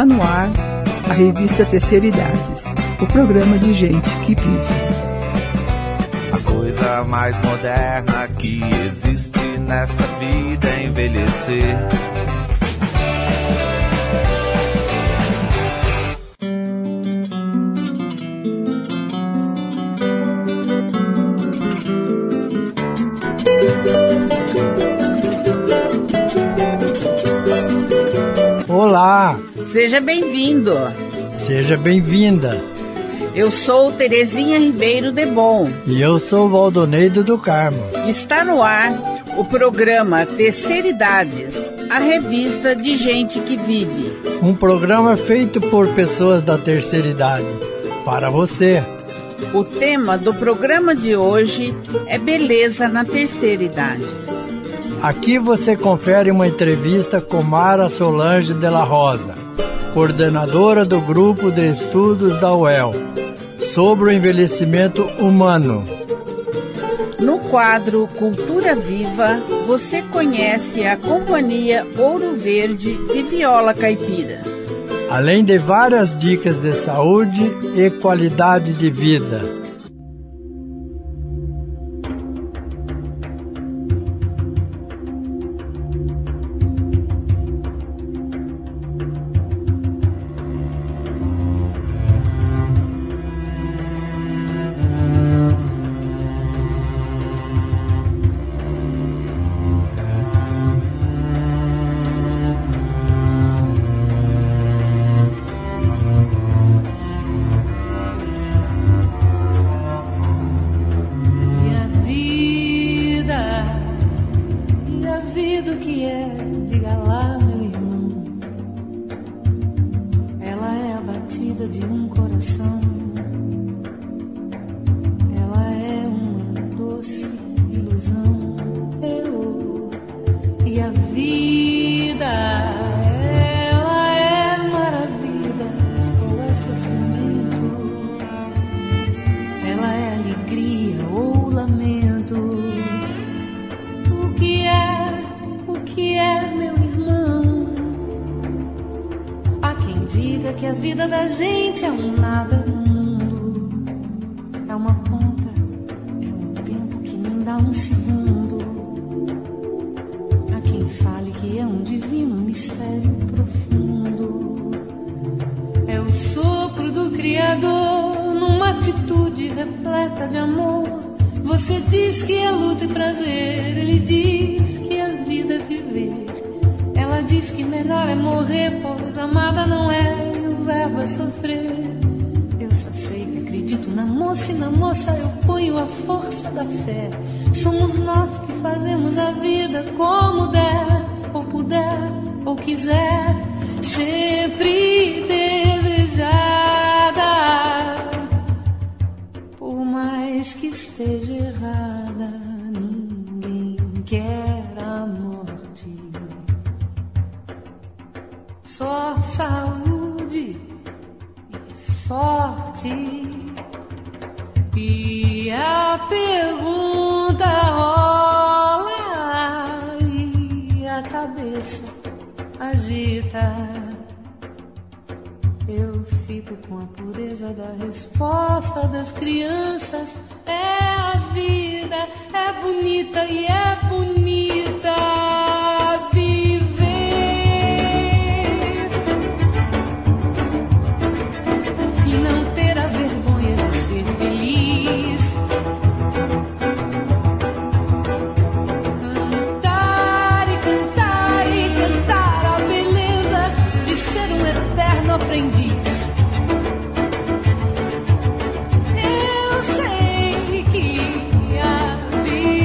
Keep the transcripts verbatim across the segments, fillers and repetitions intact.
Está no ar a revista Tecer Idades, o programa de gente que vive. A coisa mais moderna que existe nessa vida é envelhecer. Olá! Seja bem-vindo! Seja bem-vinda! Eu sou Terezinha Ribeiro de Bom. E eu sou Valdoneido do Carmo. Está no ar o programa Tecer Idades, a revista de gente que vive. Um programa feito por pessoas da terceira idade, para você. O tema do programa de hoje é Beleza na Terceira Idade. Aqui você confere uma entrevista com Mara Solange de la Rosa, coordenadora do Grupo de Estudos da U E L, sobre o envelhecimento humano. No quadro Cultura Viva, você conhece a Companhia Ouro Verde de Viola Caipira. Além de várias dicas de saúde e qualidade de vida.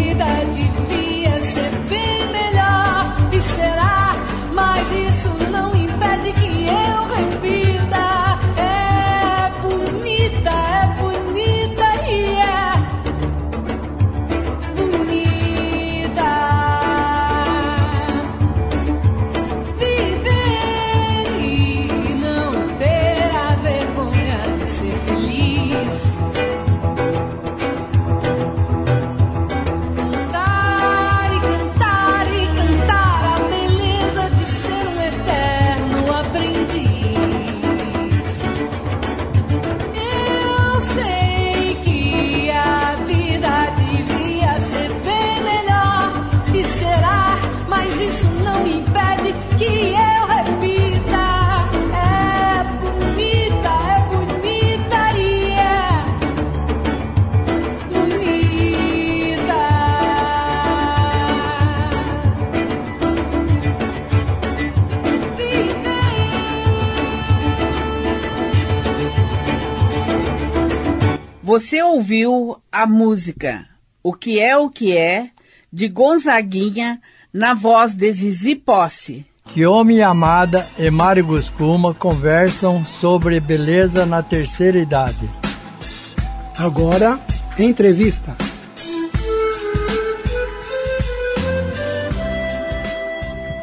Devia ser bem melhor. Você ouviu a música O Que É, O Que É, de Gonzaguinha, na voz de Zizi Possi. Quiomi Amada e Mário Guscuma conversam sobre beleza na terceira idade. Agora, entrevista.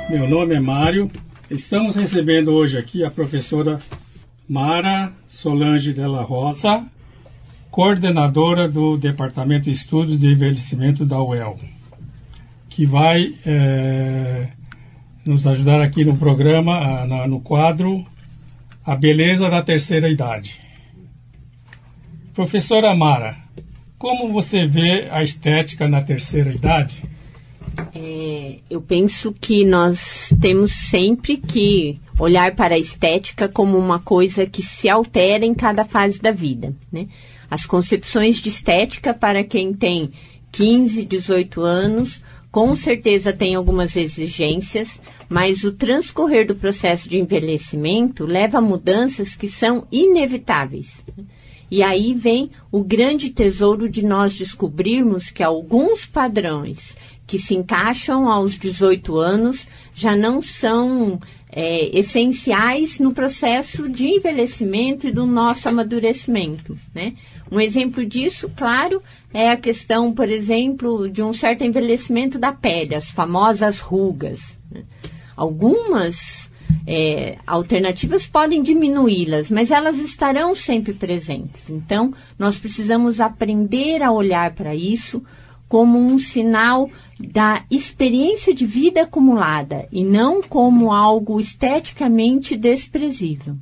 Meu nome é Mário. Estamos recebendo hoje aqui a professora Mara Solange de la Rosa, coordenadora do Departamento de Estudos de Envelhecimento da U E L, que vai é, nos ajudar aqui no programa, na, no quadro A Beleza da Terceira Idade. Professora Mara, como você vê a estética na terceira idade? É, eu penso que nós temos sempre que olhar para a estética como uma coisa que se altera em cada fase da vida, né? As concepções de estética para quem tem quinze, dezoito anos, com certeza tem algumas exigências, mas o transcorrer do processo de envelhecimento leva a mudanças que são inevitáveis. E aí vem o grande tesouro de nós descobrirmos que alguns padrões que se encaixam aos dezoito anos já não são É, essenciais no processo de envelhecimento e do nosso amadurecimento, né? Um exemplo disso, claro, é a questão, por exemplo, de um certo envelhecimento da pele, as famosas rugas, né? Algumas é, alternativas podem diminuí-las, mas elas estarão sempre presentes. Então, nós precisamos aprender a olhar para isso como um sinal da experiência de vida acumulada e não como algo esteticamente desprezível.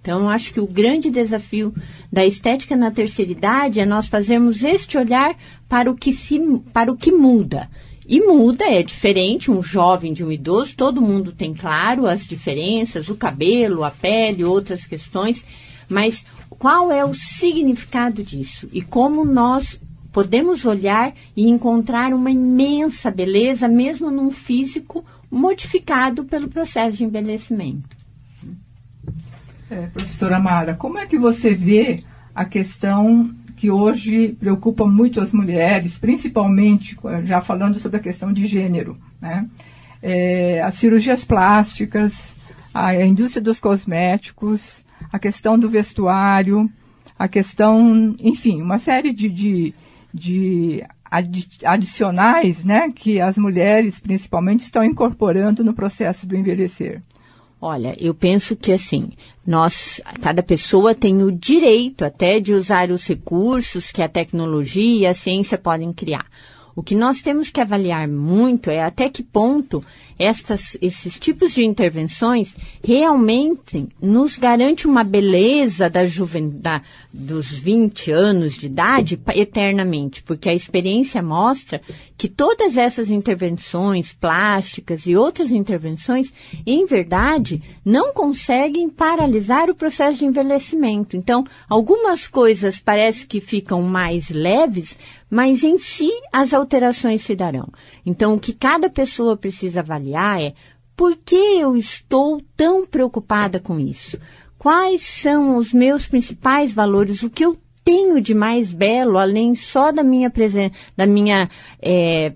Então, eu acho que o grande desafio da estética na terceira idade é nós fazermos este olhar para o que se, para o que muda. E muda, é diferente, um jovem de um idoso, todo mundo tem claro as diferenças, o cabelo, a pele, outras questões, mas qual é o significado disso e como nós podemos olhar e encontrar uma imensa beleza, mesmo num físico modificado pelo processo de envelhecimento. É, professora Mara, como é que você vê a questão que hoje preocupa muito as mulheres, principalmente já falando sobre a questão de gênero, né? É, as cirurgias plásticas, a indústria dos cosméticos, a questão do vestuário, a questão, enfim, uma série de... de de adicionais, né, que as mulheres, principalmente, estão incorporando no processo do envelhecer? Olha, eu penso que, assim, nós, cada pessoa tem o direito até de usar os recursos que a tecnologia e a ciência podem criar. O que nós temos que avaliar muito é até que ponto estas, esses tipos de intervenções realmente nos garante uma beleza da juven, da, dos vinte anos de idade eternamente, porque a experiência mostra que todas essas intervenções plásticas e outras intervenções, em verdade, não conseguem paralisar o processo de envelhecimento. Então, algumas coisas parece que ficam mais leves, mas em si as alterações se darão. Então, o que cada pessoa precisa avaliar é por que eu estou tão preocupada com isso? Quais são os meus principais valores? O que eu tenho de mais belo, além só da minha, presen- da minha é,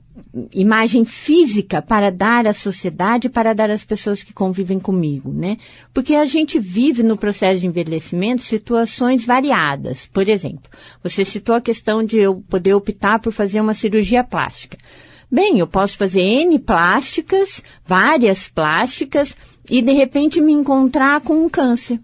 imagem física para dar à sociedade, para dar às pessoas que convivem comigo, né? Porque a gente vive no processo de envelhecimento situações variadas. Por exemplo, você citou a questão de eu poder optar por fazer uma cirurgia plástica. Bem, eu posso fazer N plásticas, várias plásticas, e de repente me encontrar com um câncer.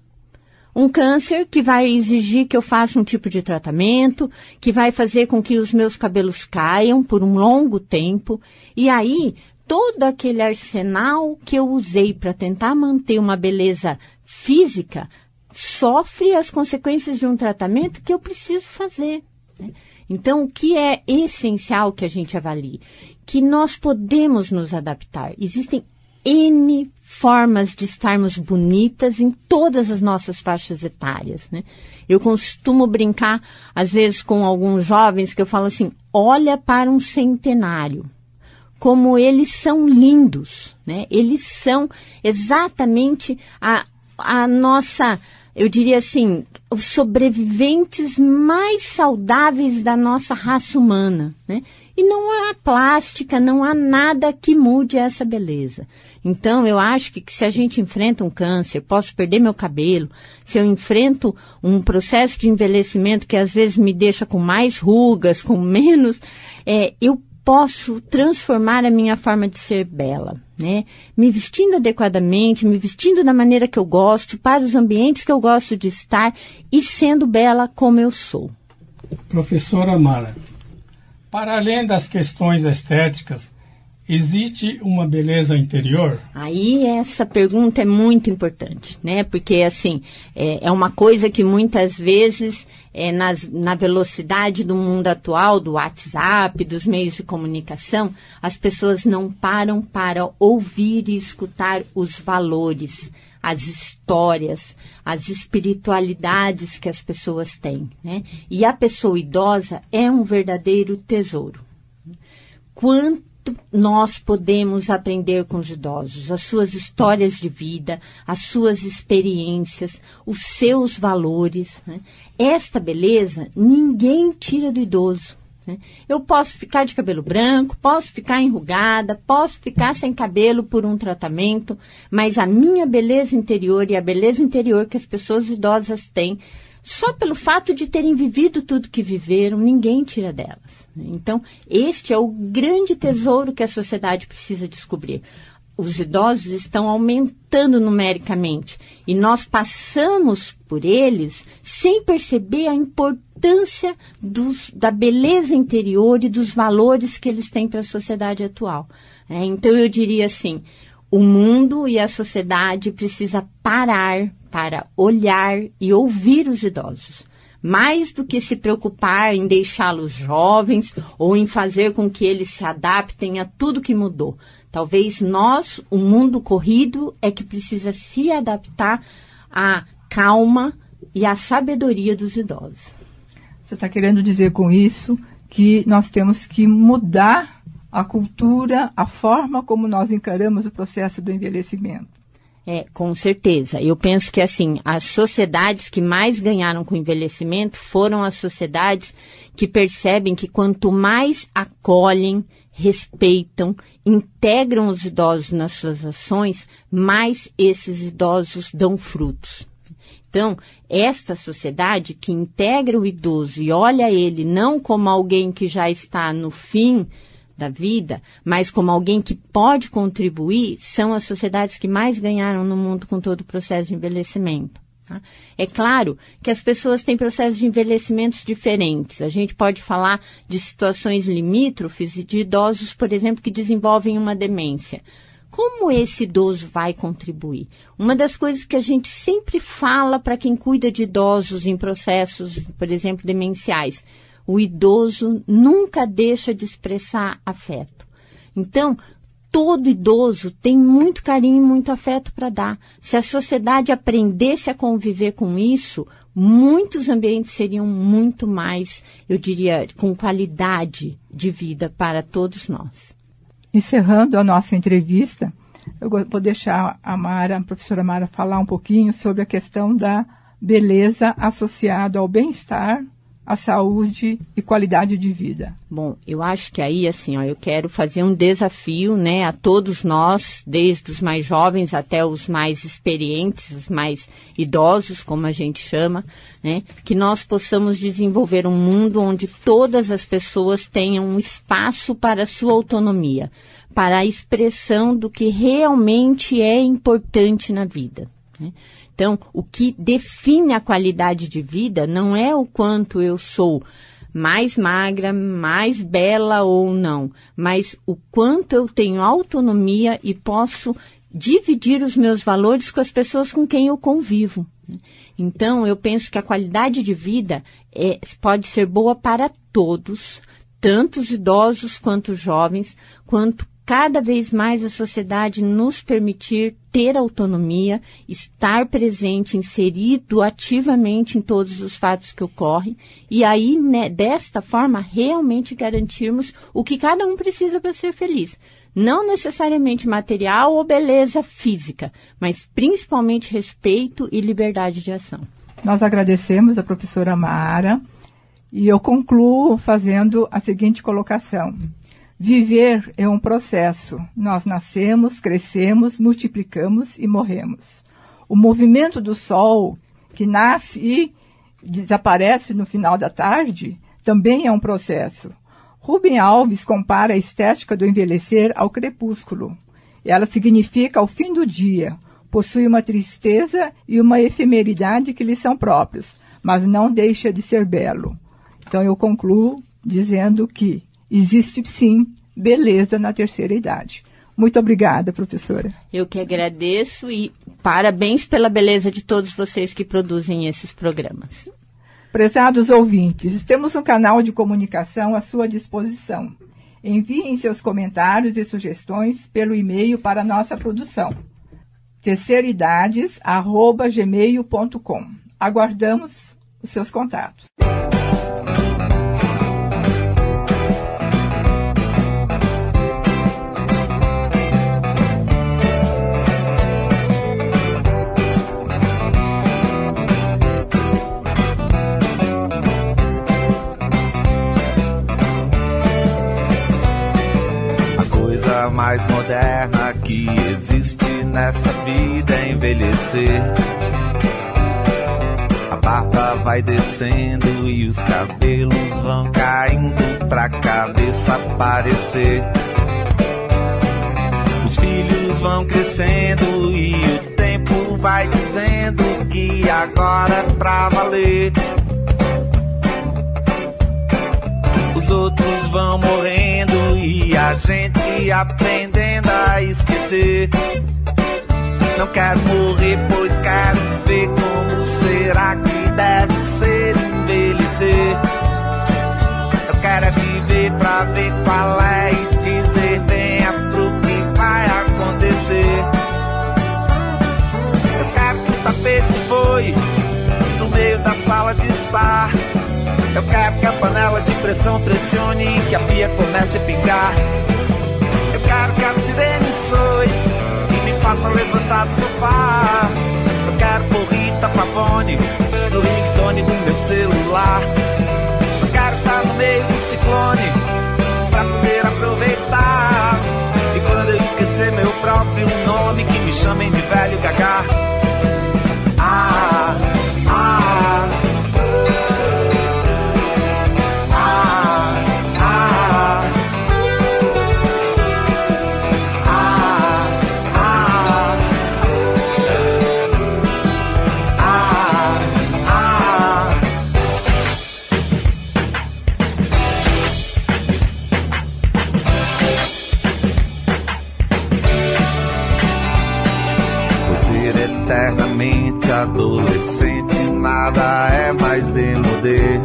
Um câncer que vai exigir que eu faça um tipo de tratamento, que vai fazer com que os meus cabelos caiam por um longo tempo. E aí, todo aquele arsenal que eu usei para tentar manter uma beleza física sofre as consequências de um tratamento que eu preciso fazer, né? Então, o que é essencial que a gente avalie? Que nós podemos nos adaptar. Existem N formas de estarmos bonitas em todas as nossas faixas etárias, né? Eu costumo brincar, às vezes, com alguns jovens que eu falo assim, olha para um centenário, como eles são lindos, né? Eles são exatamente a, a nossa eu diria assim, os sobreviventes mais saudáveis da nossa raça humana, né? E não há plástica, não há nada que mude essa beleza. Então, eu acho que, que se a gente enfrenta um câncer, posso perder meu cabelo, se eu enfrento um processo de envelhecimento que às vezes me deixa com mais rugas, com menos, é, eu posso transformar a minha forma de ser bela, né? Me vestindo adequadamente, me vestindo da maneira que eu gosto, para os ambientes que eu gosto de estar e sendo bela como eu sou. Professora Mara, para além das questões estéticas, existe uma beleza interior? Aí essa pergunta é muito importante, né? Porque, assim, é, é uma coisa que muitas vezes, é, nas, na velocidade do mundo atual, do WhatsApp, dos meios de comunicação, as pessoas não param para ouvir e escutar os valores, as histórias, as espiritualidades que as pessoas têm, né? E a pessoa idosa é um verdadeiro tesouro. Quanto nós podemos aprender com os idosos, as suas histórias de vida, as suas experiências, os seus valores, né? Esta beleza ninguém tira do idoso, né? Eu posso ficar de cabelo branco, posso ficar enrugada, posso ficar sem cabelo por um tratamento, mas a minha beleza interior e a beleza interior que as pessoas idosas têm, só pelo fato de terem vivido tudo que viveram, ninguém tira delas. Então, este é o grande tesouro que a sociedade precisa descobrir. Os idosos estão aumentando numericamente e nós passamos por eles sem perceber a importância dos, da beleza interior e dos valores que eles têm para a sociedade atual. É, então, eu diria assim, o mundo e a sociedade precisa parar para olhar e ouvir os idosos, mais do que se preocupar em deixá-los jovens ou em fazer com que eles se adaptem a tudo que mudou. Talvez nós, o mundo corrido, é que precisa se adaptar à calma e à sabedoria dos idosos. Você está querendo dizer com isso que nós temos que mudar a cultura, a forma como nós encaramos o processo do envelhecimento? É, com certeza. Eu penso que, assim, as sociedades que mais ganharam com o envelhecimento foram as sociedades que percebem que quanto mais acolhem, respeitam, integram os idosos nas suas ações, mais esses idosos dão frutos. Então, esta sociedade que integra o idoso e olha ele não como alguém que já está no fim da vida, mas como alguém que pode contribuir, são as sociedades que mais ganharam no mundo com todo o processo de envelhecimento, tá? É claro que as pessoas têm processos de envelhecimentos diferentes. A gente pode falar de situações limítrofes e de idosos, por exemplo, que desenvolvem uma demência. Como esse idoso vai contribuir? Uma das coisas que a gente sempre fala para quem cuida de idosos em processos, por exemplo, demenciais, o idoso nunca deixa de expressar afeto. Então, todo idoso tem muito carinho e muito afeto para dar. Se a sociedade aprendesse a conviver com isso, muitos ambientes seriam muito mais, eu diria, com qualidade de vida para todos nós. Encerrando a nossa entrevista, eu vou deixar a Mara, a professora Mara, falar um pouquinho sobre a questão da beleza associada ao bem-estar, a saúde e qualidade de vida. Bom, eu acho que aí, assim, ó, eu quero fazer um desafio, né, a todos nós, desde os mais jovens até os mais experientes, os mais idosos, como a gente chama, né, que nós possamos desenvolver um mundo onde todas as pessoas tenham um espaço para a sua autonomia, para a expressão do que realmente é importante na vida, né? Então, o que define a qualidade de vida não é o quanto eu sou mais magra, mais bela ou não, mas o quanto eu tenho autonomia e posso dividir os meus valores com as pessoas com quem eu convivo. Então, eu penso que a qualidade de vida é, pode ser boa para todos, tanto os idosos quanto os jovens, quanto cada vez mais a sociedade nos permitir ter autonomia, estar presente, inserido ativamente em todos os fatos que ocorrem e aí, né, desta forma, realmente garantirmos o que cada um precisa para ser feliz. não necessariamente material ou beleza física, mas principalmente respeito e liberdade de ação. Nós agradecemos a professora Mara e eu concluo fazendo a seguinte colocação. Viver é um processo. Nós nascemos, crescemos, multiplicamos e morremos. O movimento do sol, que nasce e desaparece no final da tarde, também é um processo. Rubem Alves compara a estética do envelhecer ao crepúsculo. Ela significa o fim do dia, possui uma tristeza e uma efemeridade que lhe são próprios, mas não deixa de ser belo. Então eu concluo dizendo que existe, sim, beleza na terceira idade. Muito obrigada, professora. Eu que agradeço e parabéns pela beleza de todos vocês que produzem esses programas. Prezados ouvintes, temos um canal de comunicação à sua disposição. Enviem seus comentários e sugestões pelo e-mail para nossa produção. tecer idades arroba gmail ponto com. Aguardamos os seus contatos. A coisa mais moderna que existe nessa vida é envelhecer. A barba vai descendo e os cabelos vão caindo pra cabeça aparecer. Os filhos vão crescendo e o tempo vai dizendo que agora é pra valer. Os outros vão morrendo e a gente aprendendo a esquecer. Não quero morrer, pois quero ver como será que deve ser envelhecer. Eu quero é viver pra ver qual é e dizer venha pro que vai acontecer. Eu quero que o tapete voe no meio da sala de estar. Eu quero que a panela de pressão pressione e que a pia comece a pingar. Eu quero que a sirene soe e me faça levantar do sofá. Eu quero por Rita Pavone no ringtone do meu celular. Eu quero estar no meio do ciclone pra poder aproveitar. E quando eu esquecer meu próprio nome, que me chamem de velho gagá. Ah, ah, adolescente, nada é mais demodê.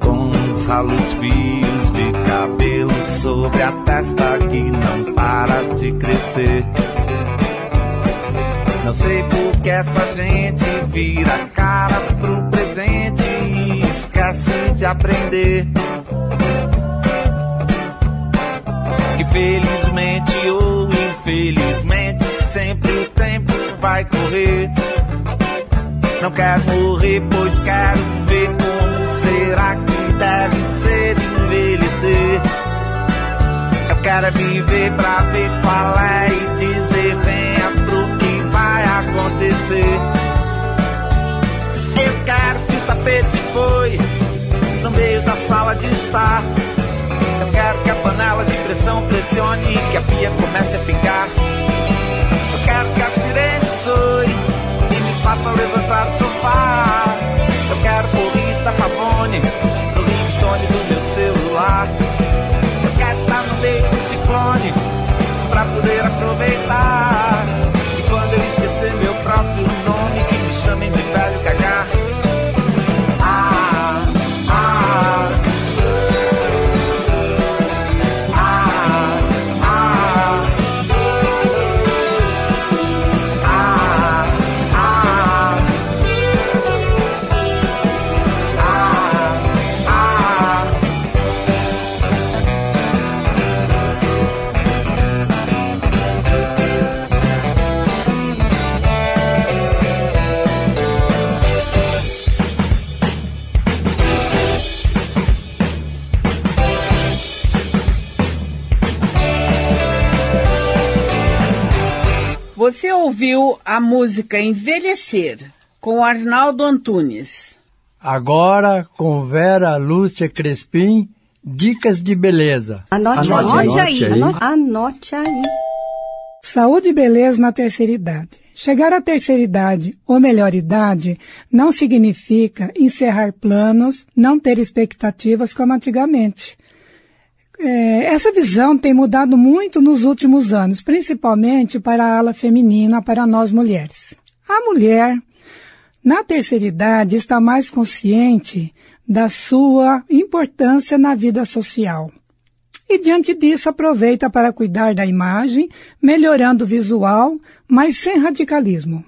Com os ralos fios de cabelo sobre a testa que não para de crescer. Não sei por que essa gente vira a cara pro presente e esquece de aprender. Infelizmente ou infelizmente, sempre o tempo vai correr. Não quero morrer, pois quero ver como será que deve ser envelhecer. Eu quero é viver pra ver qual é e dizer venha pro que vai acontecer. Eu quero que o tapete voe no meio da sala de estar. Eu quero que a panela de pressão pressione e que a pia comece a pingar. Eu quero que a sirene soe e me faça levantar do sofá. Eu quero por Rita Pavone no ringtone do meu celular. Eu quero estar no meio do ciclone pra poder aproveitar. E quando eu esquecer meu próprio nome, que me chamem de velho cagar. Ah, ah. Você ouviu a música Envelhecer, com Arnaldo Antunes. Agora, com Vera Lúcia Crespim, dicas de beleza. Anote, anote, anote aí. aí. Anote, anote aí. Saúde e beleza na terceira idade. Chegar à terceira idade, ou melhor, idade, não significa encerrar planos, não ter expectativas como antigamente. É, essa visão tem mudado muito nos últimos anos, principalmente para a ala feminina, para nós mulheres. A mulher, na terceira idade, está mais consciente da sua importância na vida social. E, diante disso, aproveita para cuidar da imagem, melhorando o visual, mas sem radicalismo.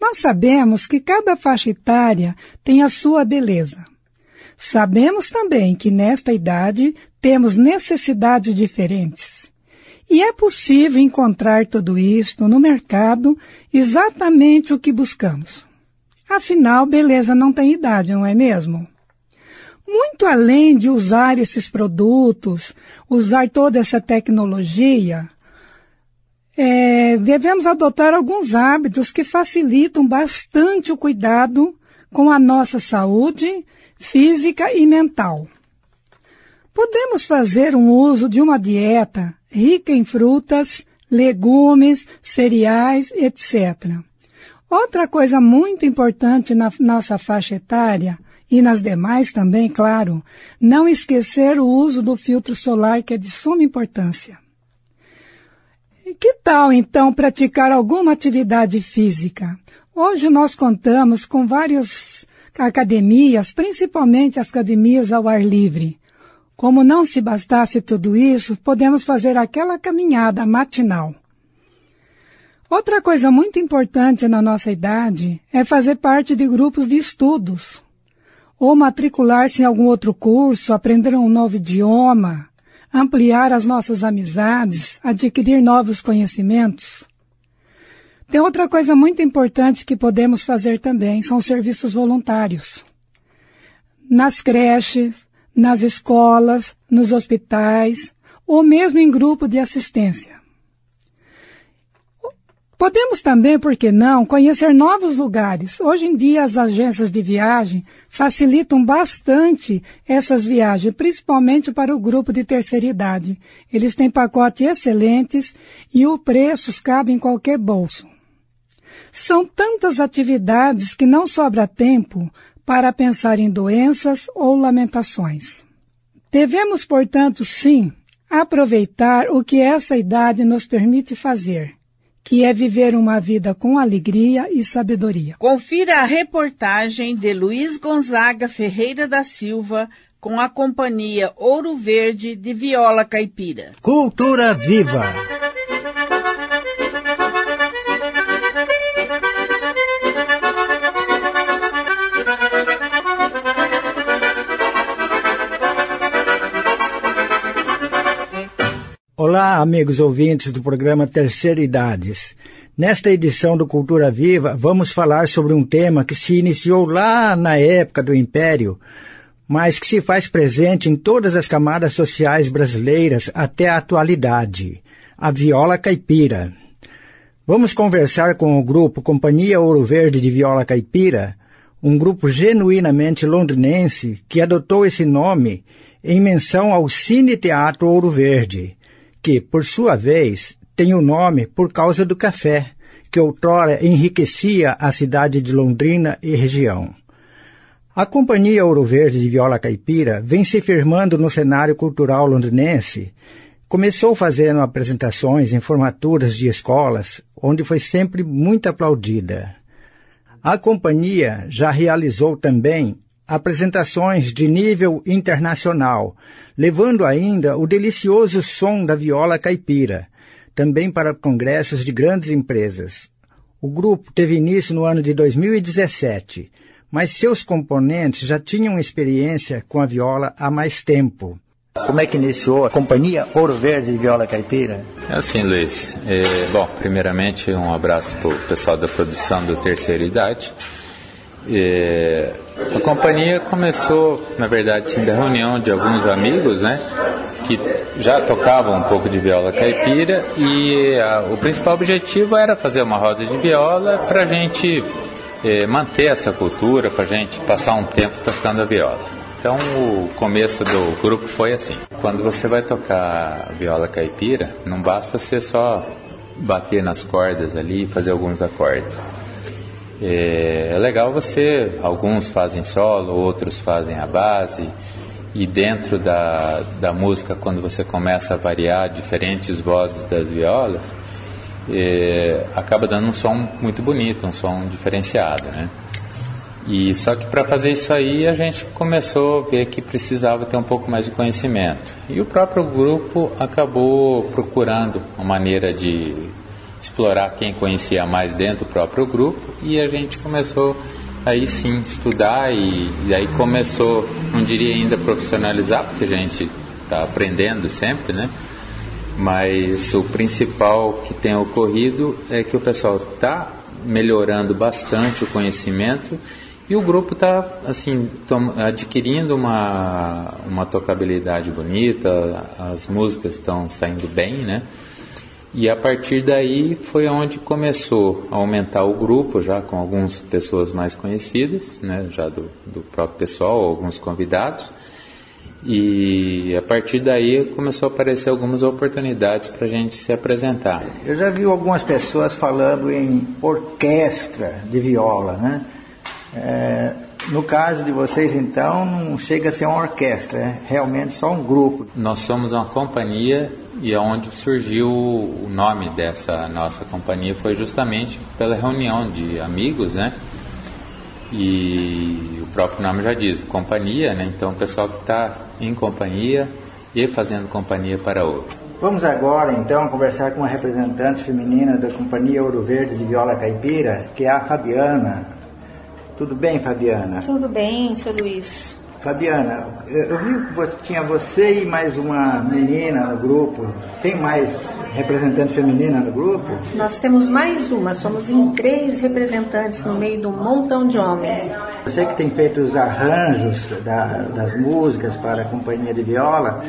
Nós sabemos que cada faixa etária tem a sua beleza. Sabemos também que, nesta idade, temos necessidades diferentes. E é possível encontrar tudo isto no mercado exatamente o que buscamos. Afinal, beleza não tem idade, não é mesmo? Muito além de usar esses produtos, usar toda essa tecnologia, é, devemos adotar alguns hábitos que facilitam bastante o cuidado com a nossa saúde física e mental. Podemos fazer um uso de uma dieta rica em frutas, legumes, cereais, etcétera. Outra coisa muito importante na nossa faixa etária, e nas demais também, claro, não esquecer o uso do filtro solar, que é de suma importância. E que tal, então, praticar alguma atividade física? Hoje nós contamos com várias academias, principalmente as academias ao ar livre. Como não se bastasse tudo isso, podemos fazer aquela caminhada matinal. Outra coisa muito importante na nossa idade é fazer parte de grupos de estudos, ou matricular-se em algum outro curso, aprender um novo idioma, ampliar as nossas amizades, adquirir novos conhecimentos. Tem outra coisa muito importante que podemos fazer também, são serviços voluntários. Nas creches, nas escolas, nos hospitais, ou mesmo em grupo de assistência. Podemos também, por que não, conhecer novos lugares. Hoje em dia, as agências de viagem facilitam bastante essas viagens, principalmente para o grupo de terceira idade. Eles têm pacotes excelentes e os preços cabem em qualquer bolso. São tantas atividades que não sobra tempo para pensar em doenças ou lamentações. Devemos, portanto, sim, aproveitar o que essa idade nos permite fazer, que é viver uma vida com alegria e sabedoria. Confira a reportagem de Luiz Gonzaga Ferreira da Silva com a companhia Ouro Verde de Viola Caipira. Cultura Viva! Olá, amigos ouvintes do programa Terceira Idades. Nesta edição do Cultura Viva, vamos falar sobre um tema que se iniciou lá na época do Império, mas que se faz presente em todas as camadas sociais brasileiras até a atualidade, a viola caipira. Vamos conversar com o grupo Companhia Ouro Verde de Viola Caipira, um grupo genuinamente londrinense que adotou esse nome em menção ao Cine Teatro Ouro Verde, que, por sua vez, tem o nome por causa do café, que outrora enriquecia a cidade de Londrina e região. A Companhia Ouro Verde de Viola Caipira vem se firmando no cenário cultural londrinense. Começou fazendo apresentações em formaturas de escolas, onde foi sempre muito aplaudida. A companhia já realizou também apresentações de nível internacional, levando ainda o delicioso som da viola caipira, também para congressos de grandes empresas. O grupo teve início no ano de dois mil e dezessete, mas seus componentes já tinham experiência com a viola há mais tempo. Como é que iniciou a Companhia Ouro Verde de Viola Caipira? É assim, Luiz. É, bom, primeiramente, um abraço para o pessoal da produção do Terceira Idade. É, a companhia começou, na verdade, sim, da reunião de alguns amigos, né, que já tocavam um pouco de viola caipira, e a, o principal objetivo era fazer uma roda de viola para a gente eh, manter essa cultura, para a gente passar um tempo tocando a viola. Então o começo do grupo foi assim. Quando você vai tocar viola caipira, não basta ser só bater nas cordas ali e fazer alguns acordes. É, é legal você, alguns fazem solo, outros fazem a base, e dentro da, da música, quando você começa a variar diferentes vozes das violas, é, acaba dando um som muito bonito, um som diferenciado, né? E só que para fazer isso aí a gente começou a ver que precisava ter um pouco mais de conhecimento, e o próprio grupo acabou procurando uma maneira de explorar quem conhecia mais dentro do próprio grupo, e a gente começou aí sim estudar, e, e aí começou, não diria ainda profissionalizar, porque a gente está aprendendo sempre, né? Mas o principal que tem ocorrido é que o pessoal está melhorando bastante o conhecimento, e o grupo está assim, tom, adquirindo uma, uma tocabilidade bonita, as músicas estão saindo bem, né? E a partir daí foi onde começou a aumentar o grupo, já com algumas pessoas mais conhecidas, né? Já do, do próprio pessoal, alguns convidados, e a partir daí começou a aparecer algumas oportunidades para a gente se apresentar. Eu já vi algumas pessoas falando em orquestra de viola, né? É, no caso de vocês, então, não chega a ser uma orquestra, é realmente só um grupo. Nós somos uma companhia, e onde surgiu o nome dessa nossa companhia foi justamente pela reunião de amigos, né? E o próprio nome já diz, companhia, né? Então o pessoal que está em companhia e fazendo companhia para outro. Vamos agora então conversar com uma representante feminina da Companhia Ouro Verde de Viola Caipira, que é a Fabiana. Tudo bem, Fabiana? Tudo bem, seu Luiz. Fabiana, eu vi que tinha você e mais uma menina no grupo. Tem mais representante feminina no grupo? Nós temos mais uma, somos em três representantes no meio de um montão de homens. Você que tem feito os arranjos da, das músicas para a companhia de viola,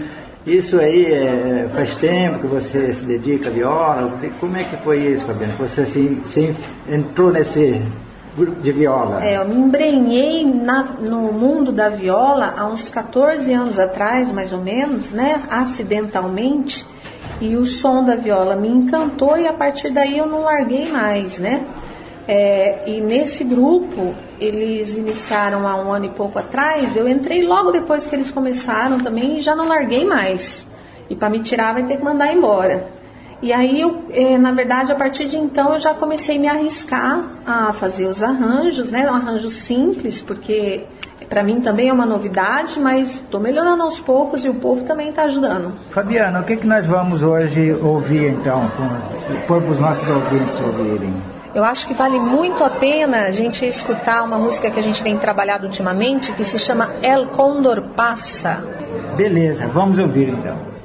isso aí é, faz tempo que você se dedica à viola? Como é que foi isso, Fabiana? Você se, se entrou nesse... de viola. É, eu me embrenhei na, no mundo da viola há uns catorze anos atrás, mais ou menos, né, acidentalmente, e o som da viola me encantou, e a partir daí eu não larguei mais, né? É, e nesse grupo, eles iniciaram há um ano e pouco atrás, eu entrei logo depois que eles começaram também, e já não larguei mais. E para me tirar vai ter que mandar embora. E aí, eu, na verdade, a partir de então, eu já comecei a me arriscar a fazer os arranjos, né? Um arranjo simples, porque para mim também é uma novidade, mas estou melhorando aos poucos e o povo também está ajudando. Fabiana, o que, que nós vamos hoje ouvir, então, para os nossos ouvintes ouvirem? Eu acho que vale muito a pena a gente escutar uma música que a gente vem trabalhando ultimamente, que se chama El Condor Passa. Beleza, vamos ouvir, então.